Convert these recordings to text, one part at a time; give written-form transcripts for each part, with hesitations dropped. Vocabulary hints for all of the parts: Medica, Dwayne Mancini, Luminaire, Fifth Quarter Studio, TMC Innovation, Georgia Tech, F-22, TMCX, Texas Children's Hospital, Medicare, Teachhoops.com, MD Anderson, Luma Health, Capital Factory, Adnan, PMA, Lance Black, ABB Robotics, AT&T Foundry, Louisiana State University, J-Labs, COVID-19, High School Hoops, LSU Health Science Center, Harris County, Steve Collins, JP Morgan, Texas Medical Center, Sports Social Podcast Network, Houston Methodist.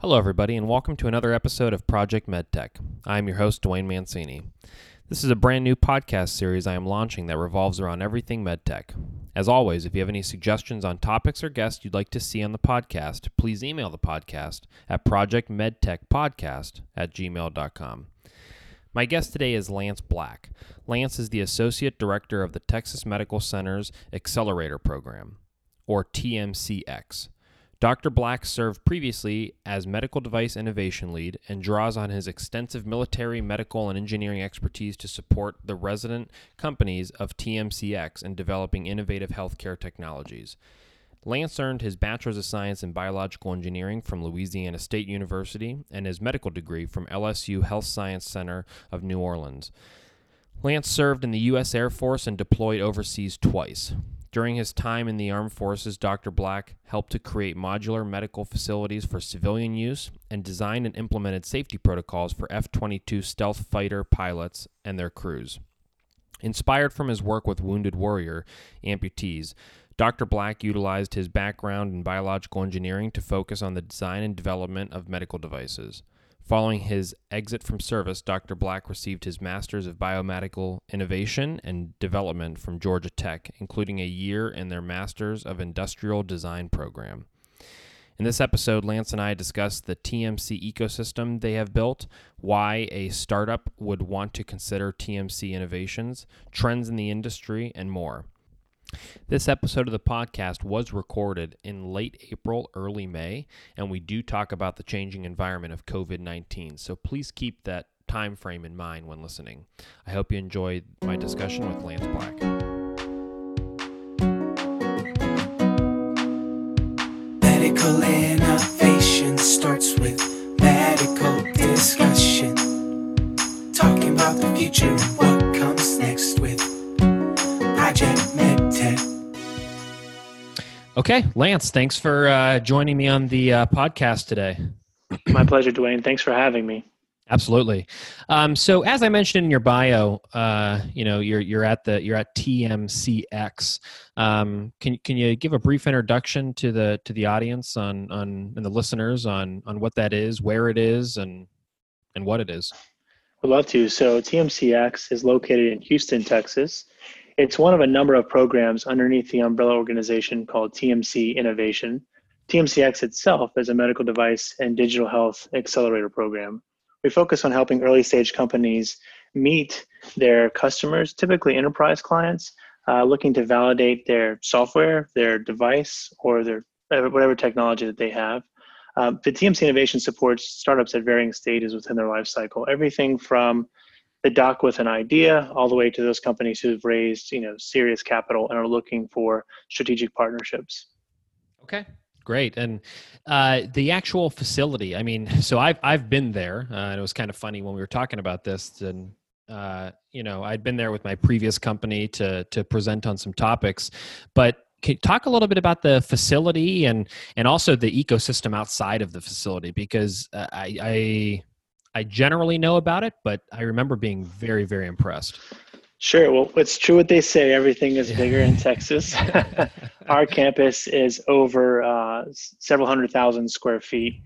Hello everybody and welcome to another episode of Project MedTech. I'm your host Dwayne Mancini. This is a brand new podcast series I am launching that revolves around everything MedTech. As always, if you have any suggestions on topics or guests you'd like to see on the podcast, please email the podcast at projectmedtechpodcast@gmail.com. My guest today is Lance Black. Lance is the Associate Director of the Texas Medical Center's Accelerator Program, or TMCX. Dr. Black served previously as Medical Device Innovation Lead and draws on his extensive military, medical, and engineering expertise to support the resident companies of TMCX in developing innovative healthcare technologies. Lance earned his Bachelor's of Science in Biological Engineering from Louisiana State University and his medical degree from LSU Health Science Center of New Orleans. Lance served in the U.S. Air Force and deployed overseas twice. During his time in the armed forces, Dr. Black helped to create modular medical facilities for civilian use and designed and implemented safety protocols for F-22 stealth fighter pilots and their crews. Inspired from his work with wounded warrior amputees, Dr. Black utilized his background in biological engineering to focus on the design and development of medical devices. Following his exit from service, Dr. Black received his Master's of Biomedical Innovation and Development from Georgia Tech, including a year in their Master's of Industrial Design program. In this episode, Lance and I discuss the TMC ecosystem they have built, why a startup would want to consider TMC innovations, trends in the industry, and more. This episode of the podcast was recorded in late April, early May, and we do talk about the changing environment of COVID-19, so please keep that time frame in mind when listening. I hope you enjoyed my discussion with Lance Black. Medical innovation starts with medical discussion, talking about the future and what comes next with Project MedTech. Okay, Lance, thanks for joining me on the podcast today. My pleasure, Dwayne. Thanks for having me. Absolutely. So, as I mentioned in your bio, you're at TMCX. Can you give a brief introduction to the audience and the listeners on what that is, where it is, and what it is? Would love to. So, TMCX is located in Houston, Texas. It's one of a number of programs underneath the umbrella organization called TMC Innovation. TMCX itself is a medical device and digital health accelerator program. We focus on helping early stage companies meet their customers, typically enterprise clients, looking to validate their software, their device, or their whatever technology that they have. The TMC Innovation supports startups at varying stages within their life cycle, everything from the doc with an idea, all the way to those companies who've raised, serious capital and are looking for strategic partnerships. Okay, great. And the actual facility, so I've been there, and it was kind of funny when we were talking about this. And I'd been there with my previous company to present on some topics, but. Can you talk a little bit about the facility and also the ecosystem outside of the facility? Because I generally know about it, but I remember being very, very impressed. Sure. Well, it's true what they say. Everything is bigger in Texas. Our campus is over several 100,000 square feet,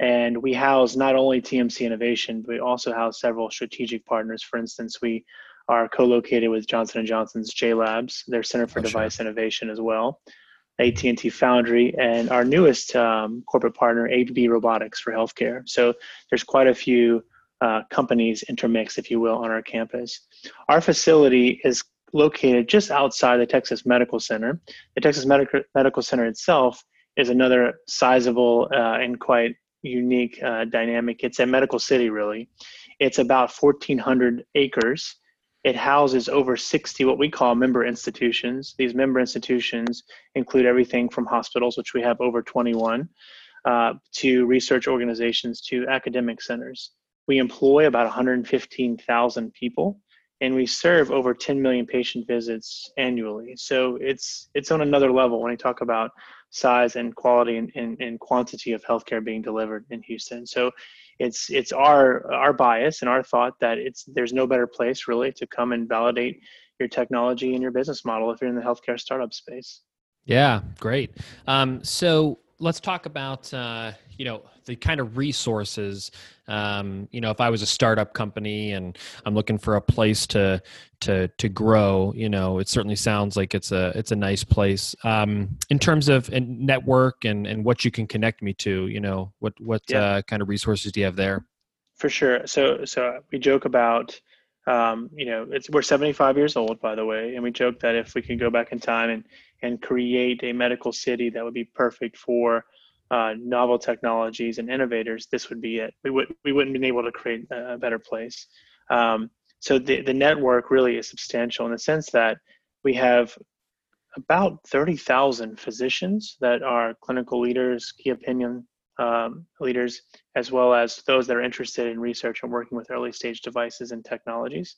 and we house not only TMC Innovation, but we also house several strategic partners. For instance, we are co-located with Johnson & Johnson's J-Labs, their Center for Device Innovation as well, AT&T Foundry, and our newest corporate partner, ABB Robotics for healthcare. So there's quite a few companies intermixed, if you will, on our campus. Our facility is located just outside the Texas Medical Center. The Texas Medical Center itself is another sizable and quite unique dynamic. It's a medical city, really. It's about 1,400 acres. It houses over 60 what we call member institutions. These member institutions include everything from hospitals, which we have over 21, to research organizations, to academic centers. We employ about 115,000 people, and we serve over 10 million patient visits annually. So it's on another level when I talk about size and quality and quantity of healthcare being delivered in Houston. So it's our bias and our thought that there's no better place really to come and validate your technology and your business model if you're in the healthcare startup space. Yeah, great. So let's talk about, the kind of resources, if I was a startup company and I'm looking for a place to grow, it certainly sounds like it's a nice place, in terms of network and what you can connect me to, kind of resources do you have there? For sure. So we joke about, we're 75 years old, by the way, and we joke that if we can go back in time and create a medical city that would be perfect for novel technologies and innovators, this would be it. We wouldn't been able to create a better place. So the network really is substantial in the sense that we have about 30,000 physicians that are clinical leaders, key opinion leaders, as well as those that are interested in research and working with early stage devices and technologies.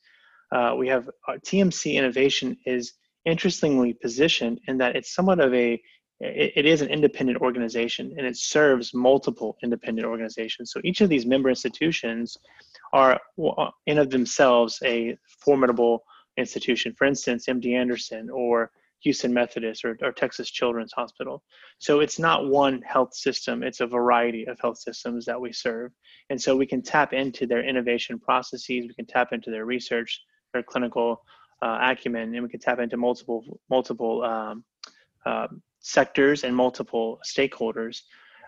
We have TMC Innovation is interestingly positioned in that it's somewhat of it is an independent organization, and it serves multiple independent organizations. So each of these member institutions are in of themselves a formidable institution. For instance, MD Anderson or Houston Methodist or Texas Children's Hospital. So it's not one health system, it's a variety of health systems that we serve. And so we can tap into their innovation processes, we can tap into their research, their clinical acumen, and we can tap into multiple sectors and multiple stakeholders.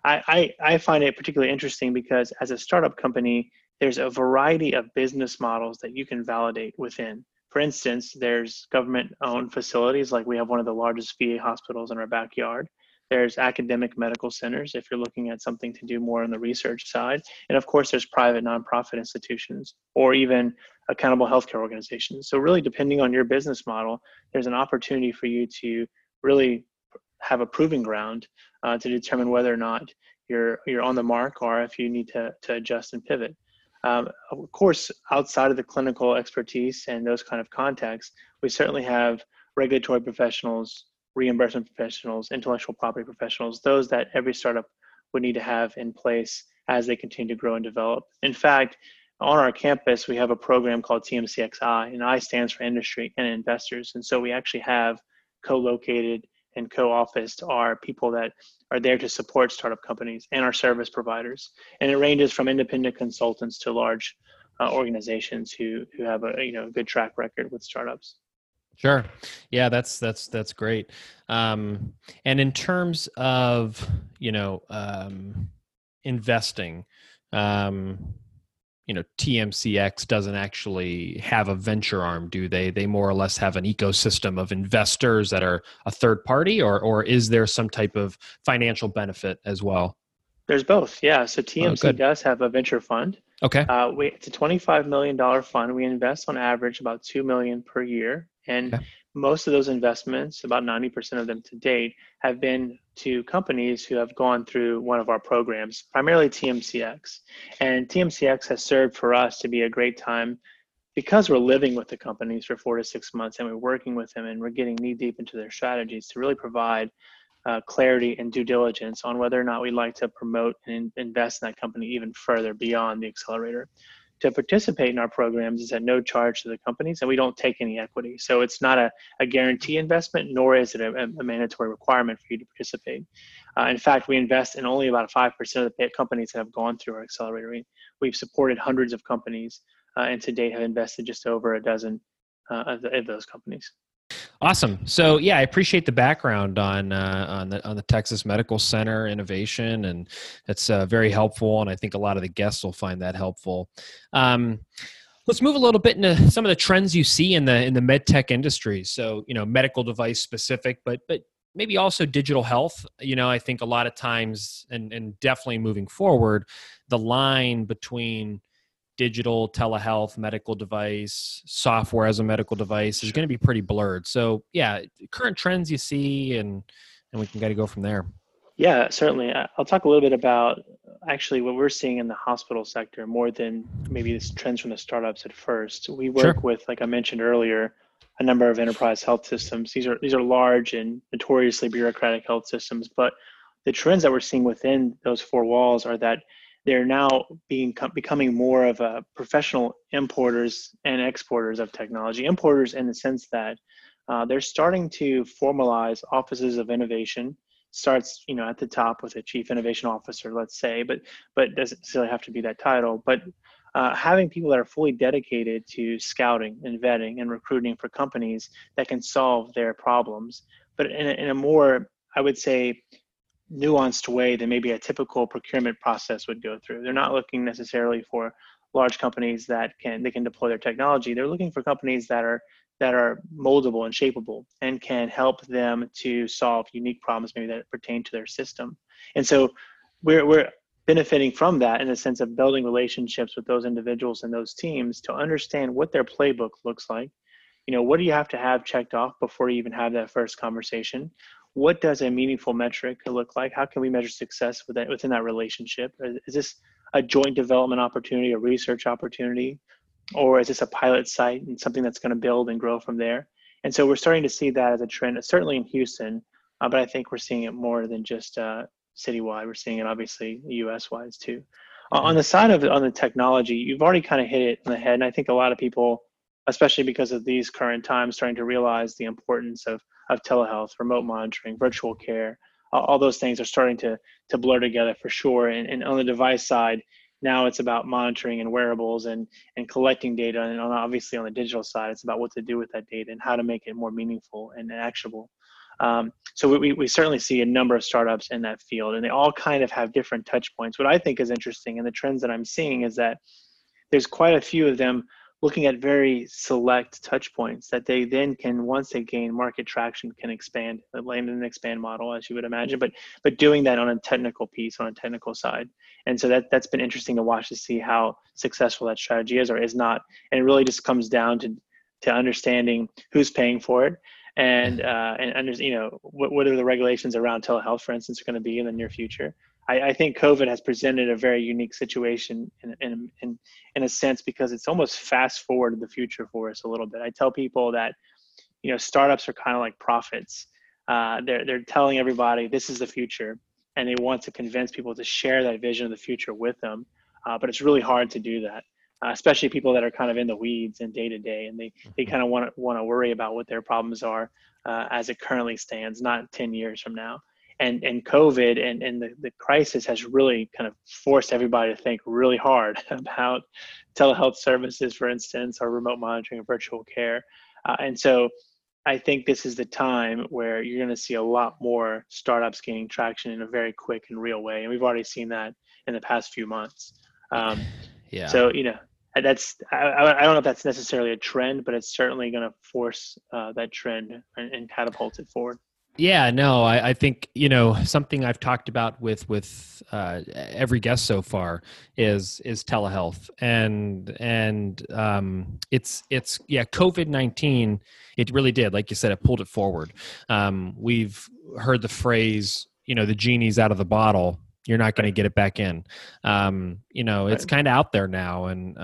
I find it particularly interesting because as a startup company, there's a variety of business models that you can validate within. For instance, there's government-owned facilities, like we have one of the largest VA hospitals in our backyard. There's academic medical centers, if you're looking at something to do more on the research side. And of course, there's private nonprofit institutions or even accountable healthcare organizations. So really, depending on your business model, there's an opportunity for you to really have a proving ground to determine whether or not you're on the mark or if you need to adjust and pivot. Of course, outside of the clinical expertise and those kind of contexts, we certainly have regulatory professionals, reimbursement professionals, intellectual property professionals, those that every startup would need to have in place as they continue to grow and develop. In fact, on our campus, we have a program called TMCXI, and I stands for industry and investors. And so we actually have co-located and co-officed are people that are there to support startup companies and our service providers. And it ranges from independent consultants to large organizations who have a good track record with startups. Sure. Yeah, that's great. And in terms of, investing, TMCX doesn't actually have a venture arm, do they? They more or less have an ecosystem of investors that are a third party, or is there some type of financial benefit as well? There's both, yeah. So TMC does have a venture fund. Okay. It's a $25 million fund. We invest on average about $2 million per year. And most of those investments, about 90% of them to date, have been to companies who have gone through one of our programs, primarily TMCX. And TMCX has served for us to be a great time because we're living with the companies for 4 to 6 months and we're working with them and we're getting knee deep into their strategies to really provide clarity and due diligence on whether or not we'd like to promote and invest in that company even further beyond the accelerator. To participate in our programs is at no charge to the companies, and we don't take any equity. So it's not a guarantee investment, nor is it a mandatory requirement for you to participate. In fact, we invest in only about 5% of the companies that have gone through our accelerator. We've supported hundreds of companies, and to date have invested just over a dozen of those companies. Awesome. So yeah, I appreciate the background on the Texas Medical Center innovation, and it's very helpful. And I think a lot of the guests will find that helpful. Let's move a little bit into some of the trends you see in the med tech industry. So medical device specific, but maybe also digital health. I think a lot of times, and definitely moving forward, the line between digital, telehealth, medical device, software as a medical device is going to be pretty blurred. So yeah, current trends you see, and we can kind of go from there. Yeah, certainly. I'll talk a little bit about actually what we're seeing in the hospital sector more than maybe this trends from the startups at first. We work with, like I mentioned earlier, a number of enterprise health systems. These are large and notoriously bureaucratic health systems, but the trends that we're seeing within those four walls are that they're now becoming more of a professional importers and exporters of technology. Importers in the sense that they're starting to formalize offices of innovation. starts, you know, at the top with a chief innovation officer, let's say, but doesn't necessarily have to be that title. But having people that are fully dedicated to scouting and vetting and recruiting for companies that can solve their problems, but in a more, I would say, nuanced way than maybe a typical procurement process would go through. They're not looking necessarily for large companies that can deploy their technology. They're looking for companies that are moldable and shapeable and can help them to solve unique problems maybe that pertain to their system. And so we're benefiting from that in the sense of building relationships with those individuals and those teams to understand what their playbook looks like. You know, what do you have to have checked off before you even have that first conversation? What does a meaningful metric look like? How can we measure success within that relationship? Is this a joint development opportunity, a research opportunity, or is this a pilot site and something that's going to build and grow from there? And so we're starting to see that as a trend, certainly in Houston, but I think we're seeing it more than just citywide. We're seeing it obviously US-wise too. On the technology, you've already kind of hit it on the head. And I think a lot of people, especially because of these current times, starting to realize the importance of telehealth, remote monitoring, virtual care. All those things are starting to blur together for sure. And on the device side, now it's about monitoring and wearables and collecting data. And obviously on the digital side, it's about what to do with that data and how to make it more meaningful and actionable. So we certainly see a number of startups in that field, and they all kind of have different touch points. What I think is interesting and the trends that I'm seeing is that there's quite a few of them looking at very select touch points that they then can, once they gain market traction, can expand, the land and expand model, as you would imagine, but doing that on a technical piece, on a technical side. And so that's been interesting to watch, to see how successful that strategy is or is not. And it really just comes down to understanding who's paying for it and you know, what are the regulations around telehealth, for instance, are going to be in the near future. I think COVID has presented a very unique situation in a sense, because it's almost fast forward the future for us a little bit. I tell people that, you know, startups are kind of like prophets. They're telling everybody this is the future, and they want to convince people to share that vision of the future with them. But it's really hard to do that, especially people that are kind of in the weeds and day to day, and they kind of want to worry about what their problems are as it currently stands, not 10 years from now. And COVID and the crisis has really kind of forced everybody to think really hard about telehealth services, for instance, or remote monitoring and virtual care. And so I think this is the time where you're going to see a lot more startups gaining traction in a very quick and real way. And we've already seen that in the past few months. Yeah. So, you know, I don't know if that's necessarily a trend, but it's certainly going to force that trend and catapult it forward. Yeah, no, I think, you know, something I've talked about with every guest so far is telehealth and it's yeah, COVID-19, it really did, like you said, it pulled it forward. We've heard the phrase, you know, the genie's out of the bottle. You're not going to get it back in. You know, it's kind of out there now, and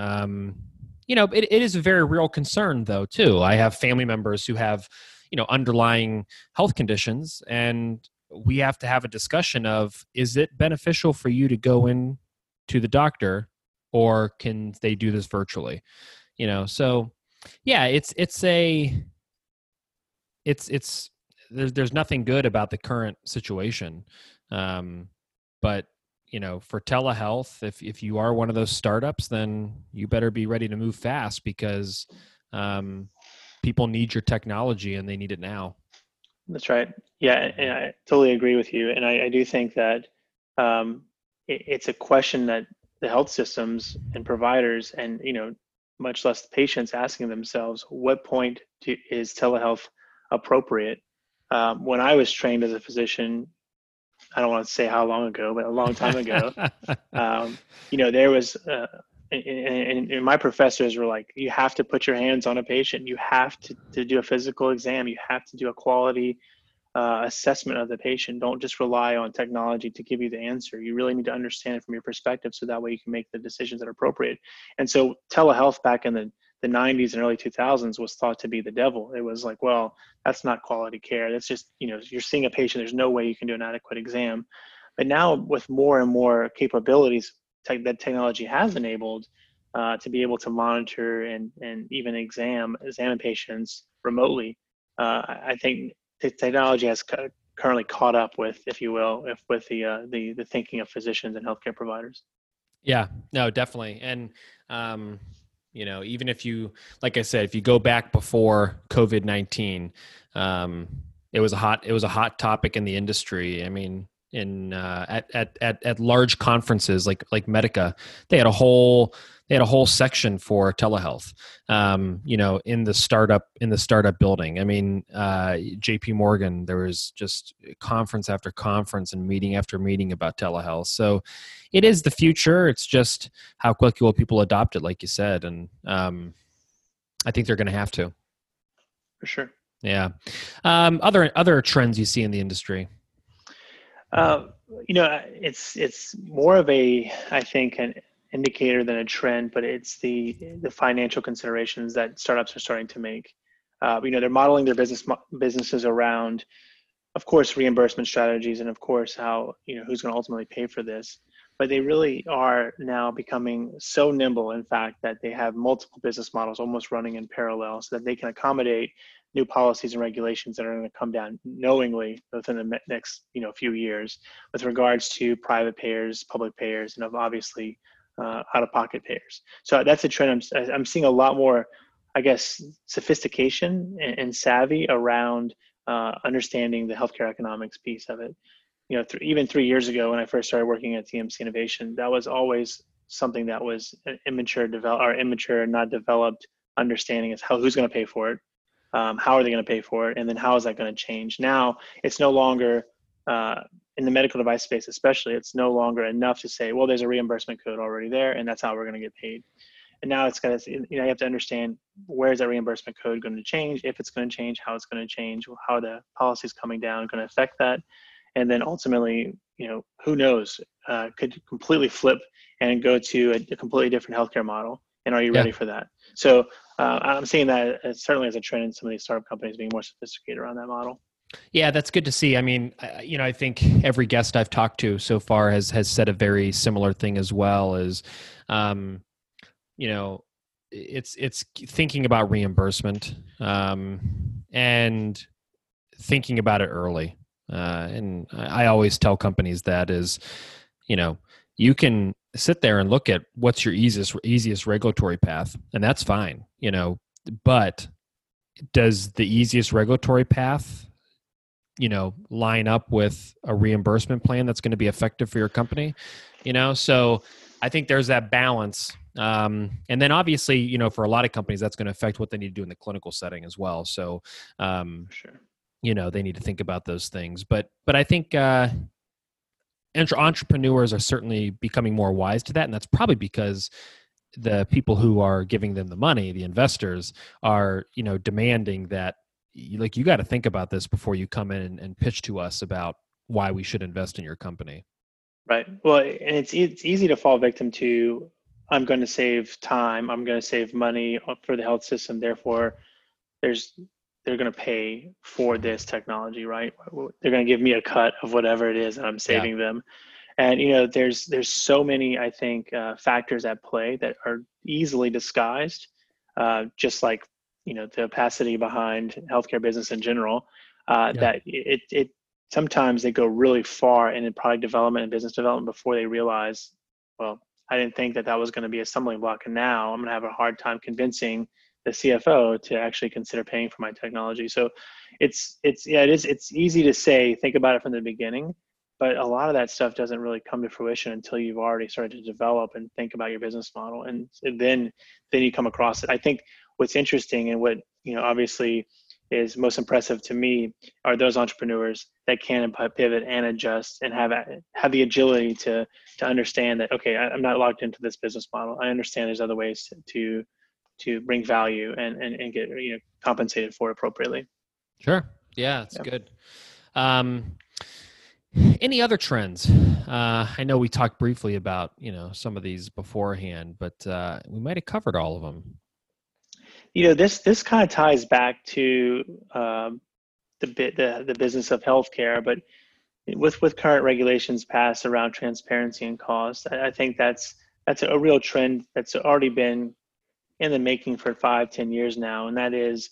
you know, it is a very real concern though too. I have family members who have, you know, underlying health conditions, and we have to have a discussion of, is it beneficial for you to go in to the doctor, or can they do this virtually? You know, so yeah, there's nothing good about the current situation. But you know, for telehealth, if you are one of those startups, then you better be ready to move fast, because, people need your technology and they need it now. That's right. Yeah. And I totally agree with you. And I do think that it's a question that the health systems and providers, and, you know, much less the patients, asking themselves, what point is telehealth appropriate? When I was trained as a physician, I don't want to say how long ago, but a long time ago, you know, there was and my professors were like, you have to put your hands on a patient. You have to do a physical exam. You have to do a quality assessment of the patient. Don't just rely on technology to give you the answer. You really need to understand it from your perspective, so that way you can make the decisions that are appropriate. And so telehealth back in the 90s and early 2000s was thought to be the devil. It was like, well, that's not quality care. That's just, you know, you're seeing a patient. There's no way you can do an adequate exam. But now with more and more capabilities that technology has enabled to be able to monitor and even examine patients remotely. I think the technology has currently caught up with, if you will, with the thinking of physicians and healthcare providers. Yeah, no, definitely. And, you know, even if you, like I said, if you go back before COVID-19, it was a hot topic in the industry. I mean, in, at large conferences like Medica, they had a whole section for telehealth, you know, in the startup building. I mean, JP Morgan, there was just conference after conference and meeting after meeting about telehealth. So it is the future. It's just how quickly will people adopt it, like you said. And I think they're going to have to. For sure. Yeah. Other trends you see in the industry? You know, it's more of a, I think, an indicator than a trend, but it's the financial considerations that startups are starting to make. You know, they're modeling their businesses around, of course, reimbursement strategies and, of course, how, you know, who's going to ultimately pay for this. But they really are now becoming so nimble, in fact, that they have multiple business models almost running in parallel so that they can accommodate new policies and regulations that are going to come down knowingly within the next, you know, few years with regards to private payers, public payers, and obviously out-of-pocket payers. So that's a trend. I'm seeing a lot more, I guess, sophistication and savvy around understanding the healthcare economics piece of it. You know, even 3 years ago when I first started working at TMC Innovation, that was always something that was an immature, not developed understanding is who's going to pay for it. How are they going to pay for it? And then how is that going to change? Now, it's no longer, in the medical device space especially, it's no longer enough to say, well, there's a reimbursement code already there, and that's how we're going to get paid. And now it's got to, you know, you have to understand where is that reimbursement code going to change, if it's going to change, how it's going to change, how the policies coming down are going to affect that. And then ultimately, you know, who knows, could completely flip and go to a completely different healthcare model. And are you ready for that? So I'm seeing that as, certainly as a trend in some of these startup companies being more sophisticated around that model. Yeah, that's good to see. I mean, you know, I think every guest I've talked to so far has said a very similar thing as well as, you know, it's thinking about reimbursement and thinking about it early. And I always tell companies that is, you know, you can sit there and look at what's your easiest regulatory path, and that's fine, you know, but does the easiest regulatory path, you know, line up with a reimbursement plan that's going to be effective for your company, you know? So I think there's that balance. And then obviously, you know, for a lot of companies, that's going to affect what they need to do in the clinical setting as well. So, sure. You know, they need to think about those things, but I think, entrepreneurs are certainly becoming more wise to that. And that's probably because the people who are giving them the money, the investors, are, you know, demanding that, like, you got to think about this before you come in and pitch to us about why we should invest in your company. Right. Well, and it's easy to fall victim to, I'm going to save time, I'm going to save money for the health system, therefore they're going to pay for this technology, right? They're going to give me a cut of whatever it is that I'm saving them. And, you know, there's so many, I think, factors at play that are easily disguised, just like, you know, the opacity behind healthcare business in general, that it sometimes they go really far in product development and business development before they realize, well, I didn't think that was going to be a stumbling block. And now I'm going to have a hard time convincing the CFO to actually consider paying for my technology. So it's easy to say, think about it from the beginning, but a lot of that stuff doesn't really come to fruition until you've already started to develop and think about your business model. And then you come across it. I think what's interesting and what, you know, obviously is most impressive to me are those entrepreneurs that can pivot and adjust and have the agility to understand that, okay, I'm not locked into this business model. I understand there's other ways to bring value and get, you know, compensated for appropriately. Sure. Yeah, that's good. Any other trends? I know we talked briefly about, you know, some of these beforehand, but we might have covered all of them. You know, this kind of ties back to the business of healthcare, but with current regulations passed around transparency and cost, I think that's a real trend that's already been in the making for 5-10 years now, and that is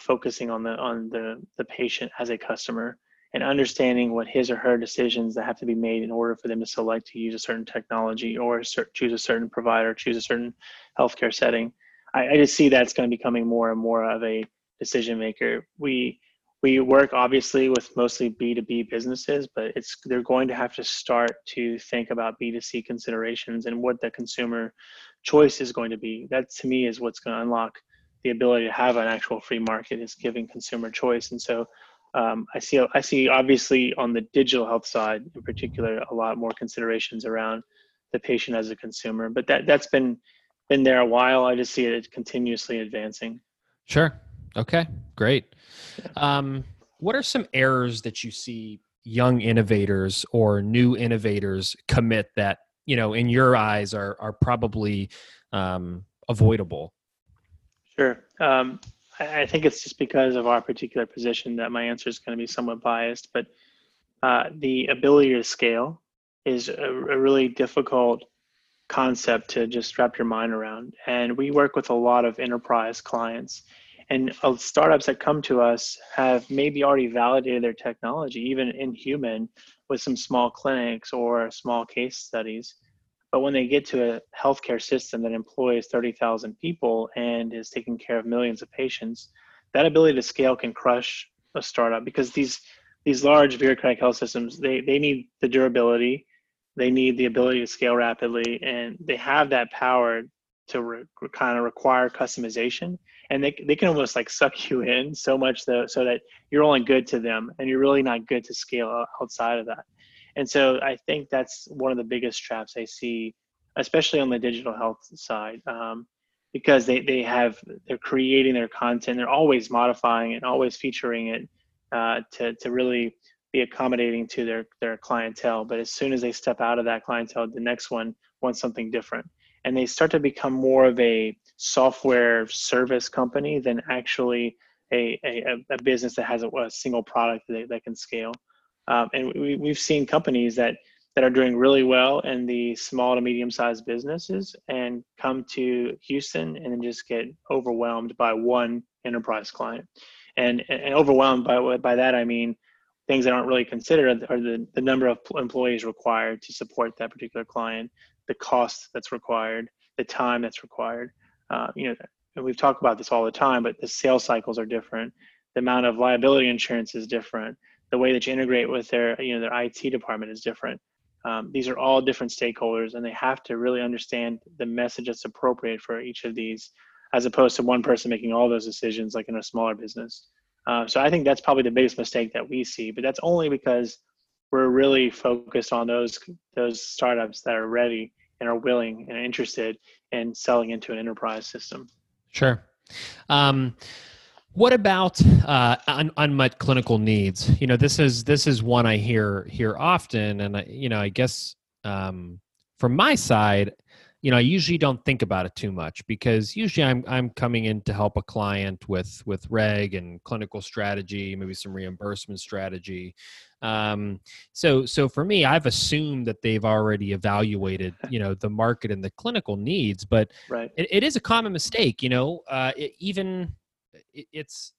focusing on the patient as a customer and understanding what his or her decisions that have to be made in order for them to select to use a certain technology or choose a certain provider, choose a certain healthcare setting. I just see that's going to be becoming more and more of a decision maker. We work obviously with mostly B2B businesses, but they're going to have to start to think about B2C considerations and what the consumer choice is going to be. That to me is what's going to unlock the ability to have an actual free market, is giving consumer choice. And so I see obviously on the digital health side in particular, a lot more considerations around the patient as a consumer, but that's been there a while. I just see it continuously advancing. Sure. Okay, great. What are some errors that you see young innovators or new innovators commit that, you know, in your eyes are probably avoidable? Sure. I think it's just because of our particular position that my answer is going to be somewhat biased, but the ability to scale is a really difficult concept to just wrap your mind around. And we work with a lot of enterprise clients, and startups that come to us have maybe already validated their technology, even in human, with some small clinics or small case studies. But when they get to a healthcare system that employs 30,000 people and is taking care of millions of patients, that ability to scale can crush a startup, because these large bureaucratic health systems, they need the durability, they need the ability to scale rapidly, and they have that power to kind of require customization, and they can almost like suck you in so much though, so that you're only good to them and you're really not good to scale outside of that. And so I think that's one of the biggest traps I see, especially on the digital health side, because they're creating their content, they're always modifying it, always featuring it to really be accommodating to their clientele. But as soon as they step out of that clientele, the next one wants something different. And they start to become more of a software service company than actually a business that has a single product that can scale. And we've seen companies that are doing really well in the small to medium-sized businesses and come to Houston and then just get overwhelmed by one enterprise client. And overwhelmed by that, I mean, things that aren't really considered are the number of employees required to support that particular client, the cost that's required, the time that's required. And we've talked about this all the time, but the sales cycles are different. The amount of liability insurance is different. The way that you integrate with their IT department is different. These are all different stakeholders, and they have to really understand the message that's appropriate for each of these, as opposed to one person making all those decisions like in a smaller business. So I think that's probably the biggest mistake that we see, but that's only because we're really focused on those startups that are ready and are willing and interested in selling into an enterprise system. Sure. What about unmet clinical needs? You know, this is one I hear often, and I guess from my side, you know, I usually don't think about it too much, because usually I'm coming in to help a client with reg and clinical strategy, maybe some reimbursement strategy. So for me, I've assumed that they've already evaluated, you know, the market and the clinical needs, but right. It is a common mistake. You know, it's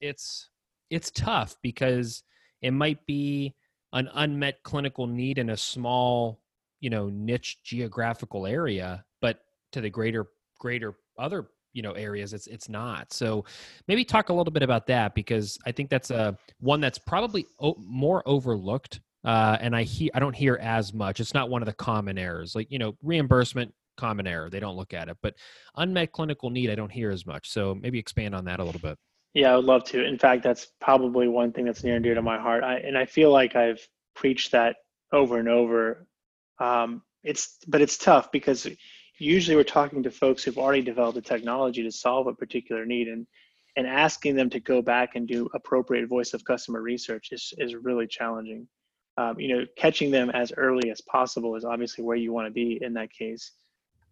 tough, because it might be an unmet clinical need in a small, you know, niche geographical area, but to the greater other, you know, areas, it's not. So maybe talk a little bit about that, because I think that's one that's probably more overlooked. And I don't hear as much. It's not one of the common errors, like, you know, reimbursement, common error. They don't look at it, but unmet clinical need, I don't hear as much. So maybe expand on that a little bit. Yeah, I would love to. In fact, that's probably one thing that's near and dear to my heart. I feel like I've preached that over and over. But it's tough, because usually we're talking to folks who've already developed a technology to solve a particular need, and asking them to go back and do appropriate voice of customer research is really challenging. Catching them as early as possible is obviously where you want to be in that case.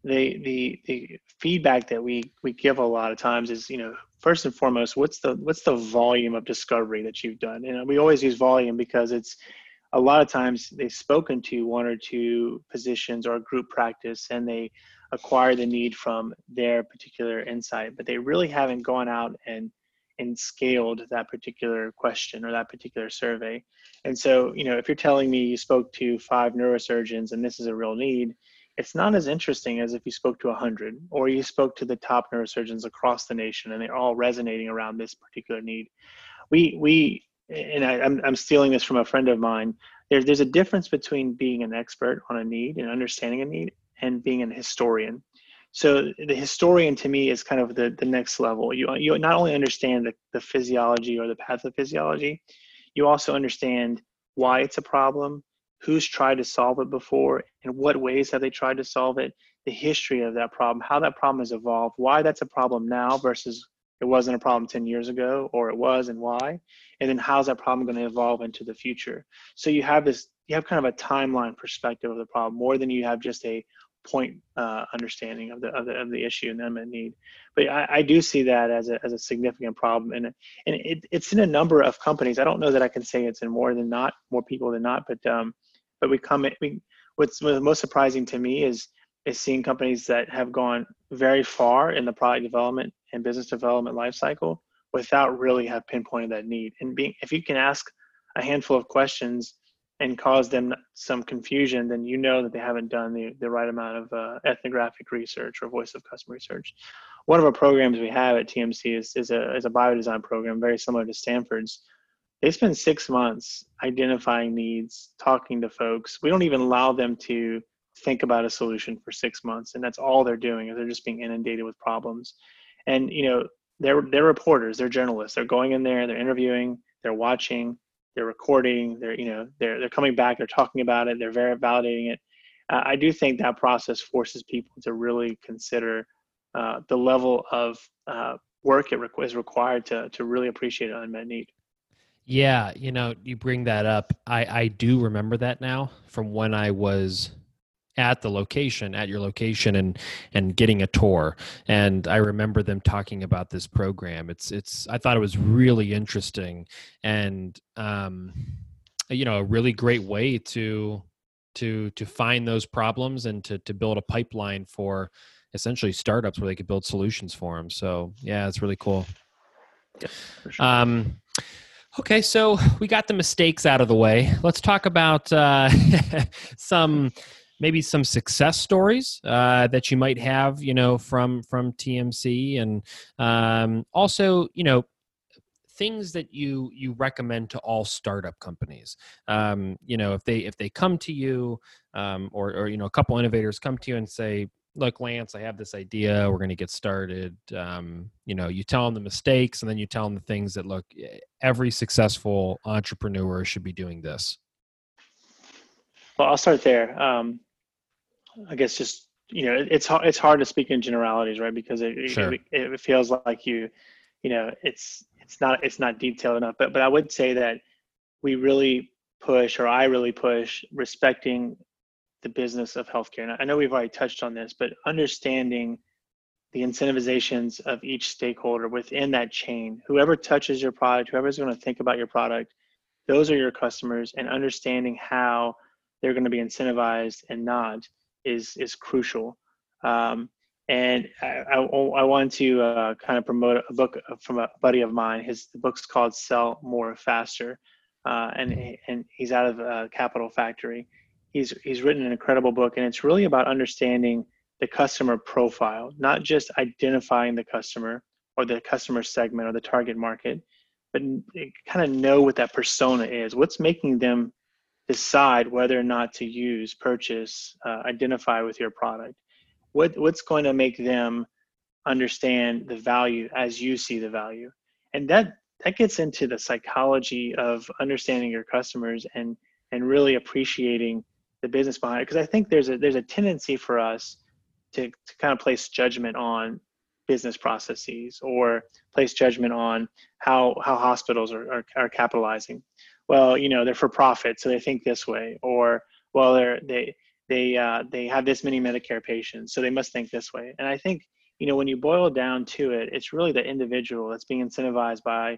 The feedback that we give a lot of times is, you know, first and foremost, what's the volume of discovery that you've done? And we always use volume because it's, a lot of times they've spoken to one or two physicians or group practice, and they acquire the need from their particular insight, but they really haven't gone out and and scaled that particular question or that particular survey. And so, you know, if you're telling me you spoke to 5 neurosurgeons and this is a real need, it's not as interesting as if you spoke to 100 or you spoke to the top neurosurgeons across the nation and they're all resonating around this particular need. I'm stealing this from a friend of mine. There's a difference between being an expert on a need and understanding a need and being an historian. So the historian to me is kind of the next level. You not only understand the physiology or the pathophysiology, you also understand why it's a problem, who's tried to solve it before, in what ways have they tried to solve it, the history of that problem, how that problem has evolved, why that's a problem now versus it wasn't a problem 10 years ago, or it was and why, and then how's that problem going to evolve into the future. So you have kind of a timeline perspective of the problem more than you have just a point understanding of the issue and the unmet need. But I do see that as a significant problem, and it's in a number of companies. I don't know that I can say it's in more people than not, but what's most surprising to me is seeing companies that have gone very far in the product development and business development lifecycle without really have pinpointed that need. And if you can ask a handful of questions and cause them some confusion, then you know that they haven't done the right amount of ethnographic research or voice of customer research. One of our programs we have at TMC is a biodesign program very similar to Stanford's. They spend 6 months identifying needs, talking to folks. We don't even allow them to think about a solution for 6 months, and that's all they're doing is they're just being inundated with problems. And you know, they're reporters, they're journalists, they're going in there, they're interviewing, they're watching, they're recording, they're coming back, they're talking about it, they're validating it. I do think that process forces people to really consider the level of work is required to really appreciate an unmet need. Yeah, you know, you bring that up. I do remember that now from when I was at your location and getting a tour. And I remember them talking about this program. I thought it was really interesting and, you know, a really great way to find those problems and to build a pipeline for essentially startups where they could build solutions for them. So yeah, it's really cool. Yeah, for sure. Okay, so we got the mistakes out of the way. Let's talk about maybe some success stories that you might have, you know, from TMC, and also, you know, things that you recommend to all startup companies. You know, if they come to you, or you know, a couple innovators come to you and say, "Look, Lance, I have this idea. We're going to get started." You know, you tell them the mistakes, and then you tell them the things that look. Every successful entrepreneur should be doing this. Well, I'll start there. I guess just, you know, it's hard to speak in generalities, right? Because sure. it feels like you know, it's not detailed enough, but I would say that I really push respecting the business of healthcare. And I know we've already touched on this, but understanding the incentivizations of each stakeholder within that chain, whoever touches your product, whoever's going to think about your product, those are your customers, and understanding how they're going to be incentivized and not is crucial. And I want to kind of promote a book from a buddy of mine. The book's called Sell More Faster, and he's out of Capital Factory. He's written an incredible book, and it's really about understanding the customer profile, not just identifying the customer or the customer segment or the target market, but kind of know what that persona is, what's making them decide whether or not to use, purchase, identify with your product. What's going to make them understand the value as you see the value? And that gets into the psychology of understanding your customers and really appreciating the business behind it. Because I think there's a tendency for us to kind of place judgment on business processes or place judgment on how hospitals are capitalizing. Well, you know, they're for profit, so they think this way. Or, well, they have this many Medicare patients, so they must think this way. And I think, you know, when you boil down to it, it's really the individual that's being incentivized by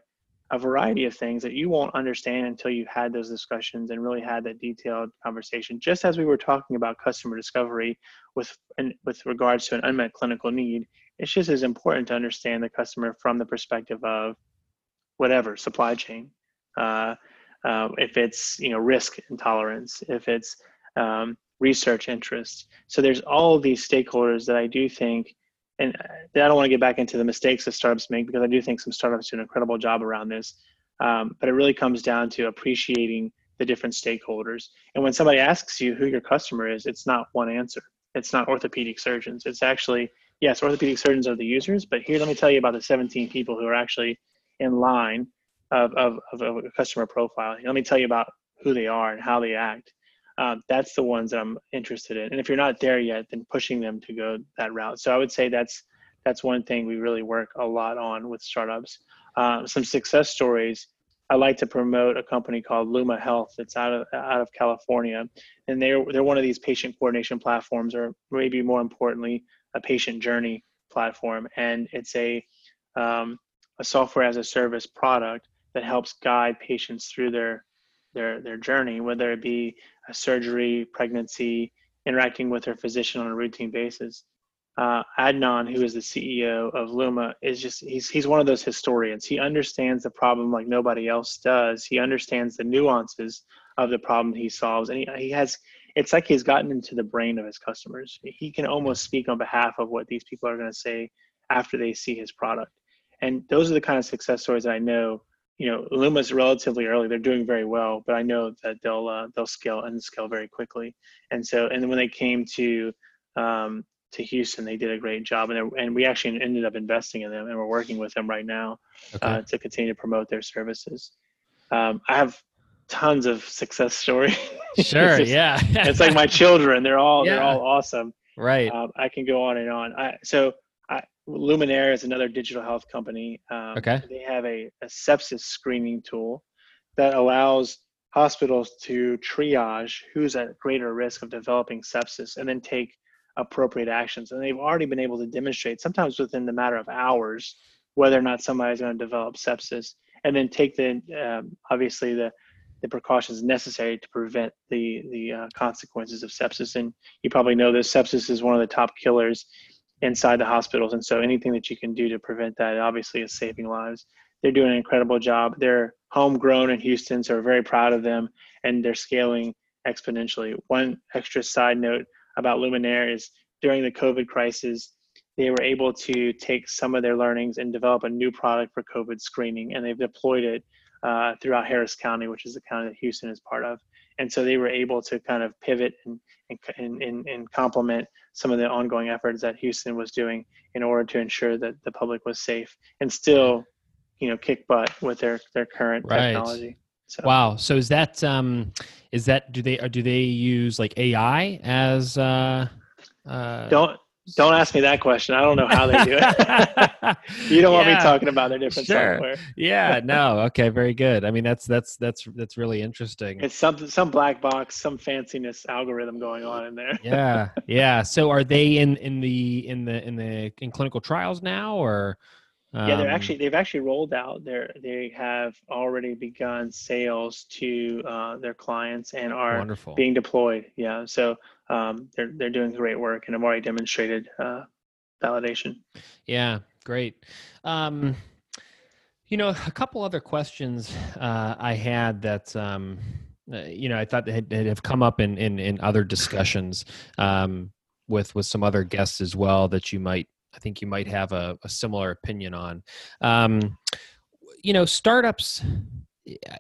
a variety of things that you won't understand until you've had those discussions and really had that detailed conversation. Just as we were talking about customer discovery with regards to an unmet clinical need, it's just as important to understand the customer from the perspective of whatever, supply chain, if it's, you know, risk and tolerance, if it's research interests. So there's all these stakeholders that I do think, and I don't want to get back into the mistakes that startups make, because I do think some startups do an incredible job around this, but it really comes down to appreciating the different stakeholders. And when somebody asks you who your customer is, it's not one answer. It's not orthopedic surgeons. It's actually, yes, orthopedic surgeons are the users, but here, let me tell you about the 17 people who are actually in line of a customer profile. Let me tell you about who they are and how they act. That's the ones that I'm interested in. And if you're not there yet, then pushing them to go that route. So I would say that's one thing we really work a lot on with startups. Some success stories. I like to promote a company called Luma Health. It's out of California, and they're one of these patient coordination platforms, or maybe more importantly, a patient journey platform. And it's a software as a service product that helps guide patients through their journey, whether it be a surgery, pregnancy, interacting with their physician on a routine basis. Adnan, who is the CEO of Luma, is he's one of those historians. He understands the problem like nobody else does. He understands the nuances of the problem he solves, and it's like he's gotten into the brain of his customers. He can almost speak on behalf of what these people are going to say after they see his product. And those are the kind of success stories that I know. You know, Luma's relatively early; they're doing very well, but I know that they'll scale very quickly. And so, and when they came to Houston, they did a great job, and we actually ended up investing in them, and we're working with them right now to continue to promote their services. I have tons of success stories. Sure, yeah. It's like my children; they're all awesome. Right. I can go on and on. Luminaire is another digital health company. They have a sepsis screening tool that allows hospitals to triage who's at greater risk of developing sepsis, and then take appropriate actions. And they've already been able to demonstrate, sometimes within the matter of hours, whether or not somebody's going to develop sepsis, and then take the precautions necessary to prevent the consequences of sepsis. And you probably know this, sepsis is one of the top killers inside the hospitals. And so anything that you can do to prevent that obviously is saving lives. They're doing an incredible job. They're homegrown in Houston, so we're very proud of them, and they're scaling exponentially. One extra side note about Luminaire is during the COVID crisis, they were able to take some of their learnings and develop a new product for COVID screening, and they've deployed it throughout Harris County, which is the county that Houston is part of. And so they were able to kind of pivot and complement some of the ongoing efforts that Houston was doing in order to ensure that the public was safe, and still, you know, kick butt with their current technology. So. Wow. So do they use like AI as Don't ask me that question. I don't know how they do it. You don't want me talking about their different software. Yeah. No. Okay. Very good. I mean, that's really interesting. It's some black box, some fanciness algorithm going on in there. Yeah. Yeah. So are they in clinical trials now, or? Yeah, they've actually rolled out. They have already begun sales to their clients, and are wonderful. Being deployed. Yeah, so they're doing great work, and have already demonstrated validation. Yeah, great. You know, a couple other questions I had that you know, I thought that have come up in other discussions with some other guests as well, that I think you might have a similar opinion on. You know, startups,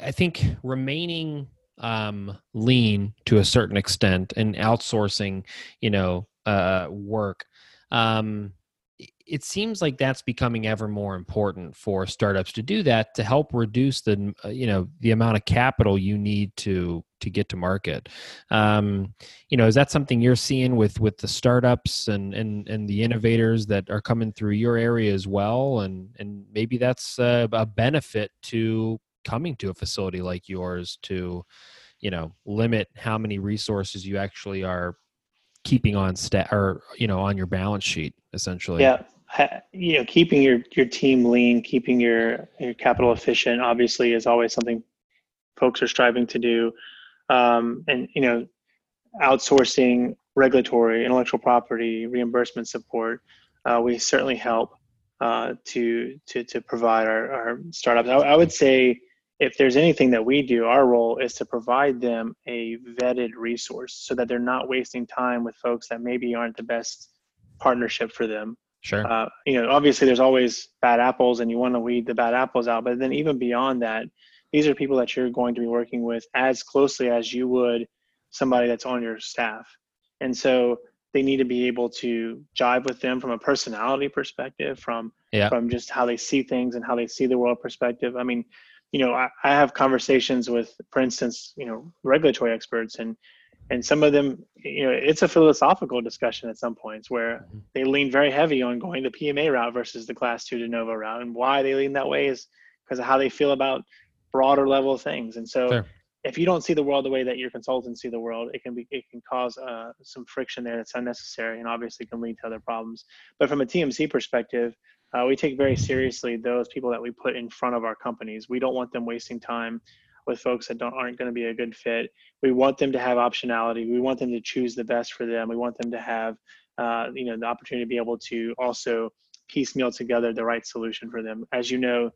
I think, remaining lean to a certain extent, and outsourcing, you know, work. It seems like that's becoming ever more important for startups to do that, to help reduce the, you know, the amount of capital you need to get to market. You know, is that something you're seeing with the startups and the innovators that are coming through your area as well? And maybe that's a benefit to coming to a facility like yours to, you know, limit how many resources you actually are keeping on or, you know, on your balance sheet, essentially. Yeah. You know, keeping your team lean, keeping your capital efficient, obviously, is always something folks are striving to do. And, you know, outsourcing regulatory, intellectual property, reimbursement support, we certainly help. to provide our startups. I would say if there's anything that we do, our role is to provide them a vetted resource so that they're not wasting time with folks that maybe aren't the best partnership for them. Sure. You know, obviously there's always bad apples and you want to weed the bad apples out, but then even beyond that, these are people that you're going to be working with as closely as you would somebody that's on your staff. And so they need to be able to jive with them from a personality perspective, from just how they see things and how they see the world perspective. I mean, you know, I have conversations with, for instance, you know, regulatory experts, and some of them, you know, it's a philosophical discussion at some points where they lean very heavy on going the PMA route versus the class 2 de novo route. And why they lean that way is because of how they feel about broader level things. And so sure. If you don't see the world the way that your consultants see the world, it can cause some friction there that's unnecessary and obviously can lead to other problems. But from a TMC perspective, we take very seriously those people that we put in front of our companies. We don't want them wasting time with folks that aren't going to be a good fit. We want them to have optionality. We want them to choose the best for them. We want them to have, you know, the opportunity to be able to also piecemeal together the right solution for them. As you know,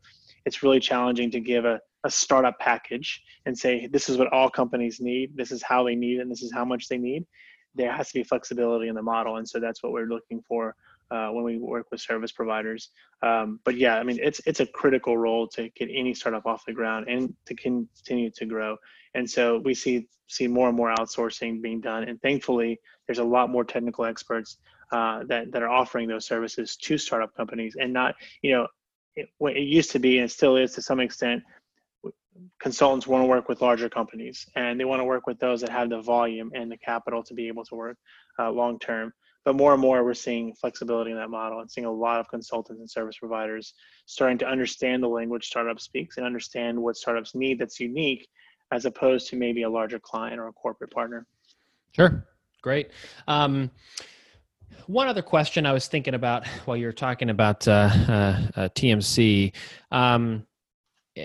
it's really challenging to give a startup package and say, this is what all companies need. This is how they need it, and this is how much they need. There has to be flexibility in the model. And so that's what we're looking for when we work with service providers. But yeah, I mean, it's a critical role to get any startup off the ground and to continue to grow. And so we see more and more outsourcing being done. And thankfully, there's a lot more technical experts that are offering those services to startup companies. And not, you know, what it used to be, and it still is to some extent, consultants want to work with larger companies, and they want to work with those that have the volume and the capital to be able to work long-term. But more and more, we're seeing flexibility in that model and seeing a lot of consultants and service providers starting to understand the language startup speaks and understand what startups need that's unique, as opposed to maybe a larger client or a corporate partner. Sure. Great. One other question I was thinking about while you were talking about TMC,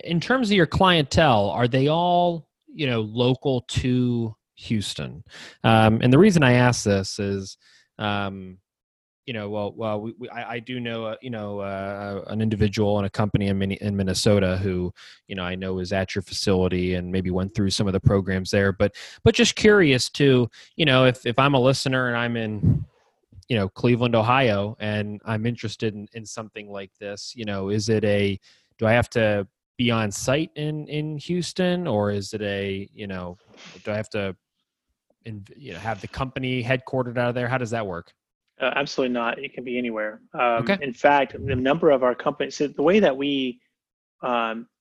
in terms of your clientele, are they all, you know, local to Houston? And the reason I ask this is, you know, I do know, an individual and a company in Minnesota who, you know, I know is at your facility and maybe went through some of the programs there, but just curious to, you know, if I'm a listener and I'm in, you know, Cleveland, Ohio, and I'm interested in something like this, you know, do I have to be on site in Houston, or is it do I have to, have the company headquartered out of there? How does that work? Absolutely not. It can be anywhere. Okay. In fact, the number of our companies, so the way that we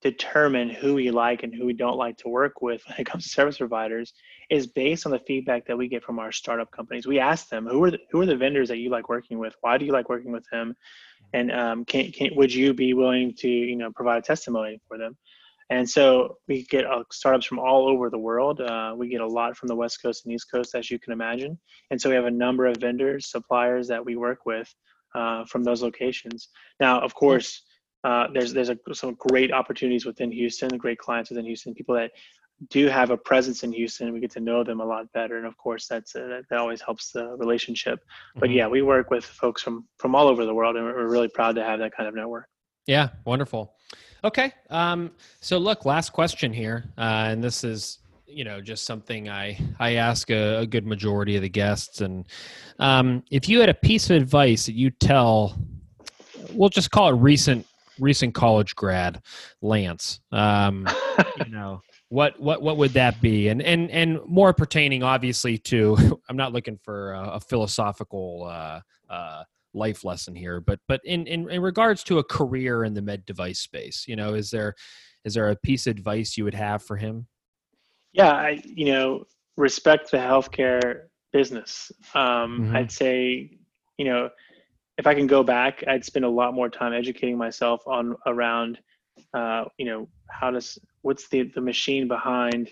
determine who we like and who we don't like to work with when it comes to service providers is based on the feedback that we get from our startup companies. We ask them, who are the vendors that you like working with? Why do you like working with them? And would you be willing to, you know, provide a testimony for them? And so we get startups from all over the world. We get a lot from the West Coast and East Coast, as you can imagine. And so we have a number of vendors, suppliers that we work with from those locations. Now, of course, there's some great opportunities within Houston, great clients within Houston, people that do have a presence in Houston. We get to know them a lot better. And of course, that always helps the relationship. But yeah, we work with folks from all over the world, and we're really proud to have that kind of network. Yeah. Wonderful. Okay. So look, last question here. And this is, you know, just something I ask a good majority of the guests. And if you had a piece of advice that you tell, we'll just call it recent college grad Lance, you know, what would that be? And more pertaining, obviously, to, I'm not looking for a philosophical, life lesson here, but in regards to a career in the med device space, you know, is there a piece of advice you would have for him? Yeah, respect the healthcare business. I'd say, you know, if I can go back, I'd spend a lot more time educating myself around what's the machine behind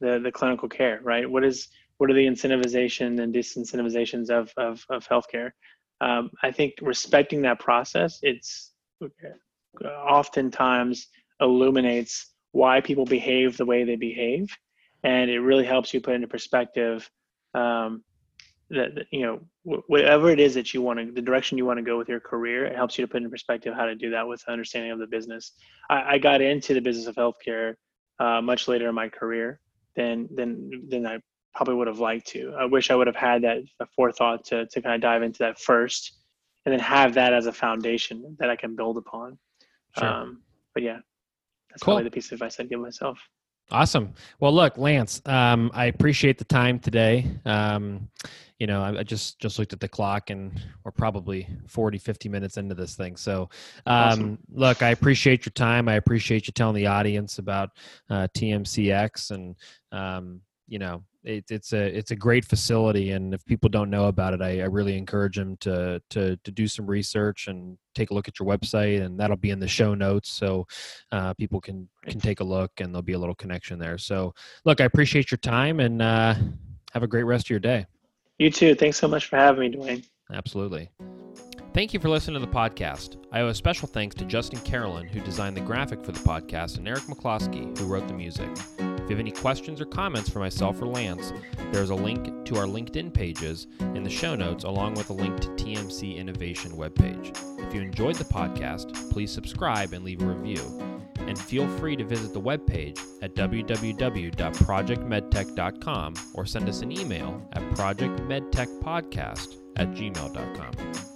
the clinical care, right? What are the incentivization and disincentivizations of healthcare? I think respecting that process, it's oftentimes illuminates why people behave the way they behave, and it really helps you put into perspective that you know, whatever it is that you want to, the direction you want to go with your career, it helps you to put in perspective how to do that with understanding of the business. I got into the business of healthcare much later in my career than I probably would have liked to. I wish I would have had that forethought to kind of dive into that first, and then have that as a foundation that I can build upon. Sure. But yeah, that's cool. Probably the piece of advice I'd give myself. Awesome. Well, look, Lance, I appreciate the time today. You know, I just looked at the clock and we're probably 40, 50 minutes into this thing. So, awesome. Look, I appreciate your time. I appreciate you telling the audience about, TMCX and, you know, it's a great facility. And if people don't know about it, I really encourage them to do some research and take a look at your website, and that'll be in the show notes. So people can take a look, and there'll be a little connection there. So look, I appreciate your time, and have a great rest of your day. You too. Thanks so much for having me, Dwayne. Absolutely. Thank you for listening to the podcast. I owe a special thanks to Justin Carolyn, who designed the graphic for the podcast, and Eric McCloskey, who wrote the music. If you have any questions or comments for myself or Lance, there's a link to our LinkedIn pages in the show notes, along with a link to TMC Innovation webpage. If you enjoyed the podcast, please subscribe and leave a review. And feel free to visit the webpage at www.projectmedtech.com or send us an email at projectmedtechpodcast@gmail.com.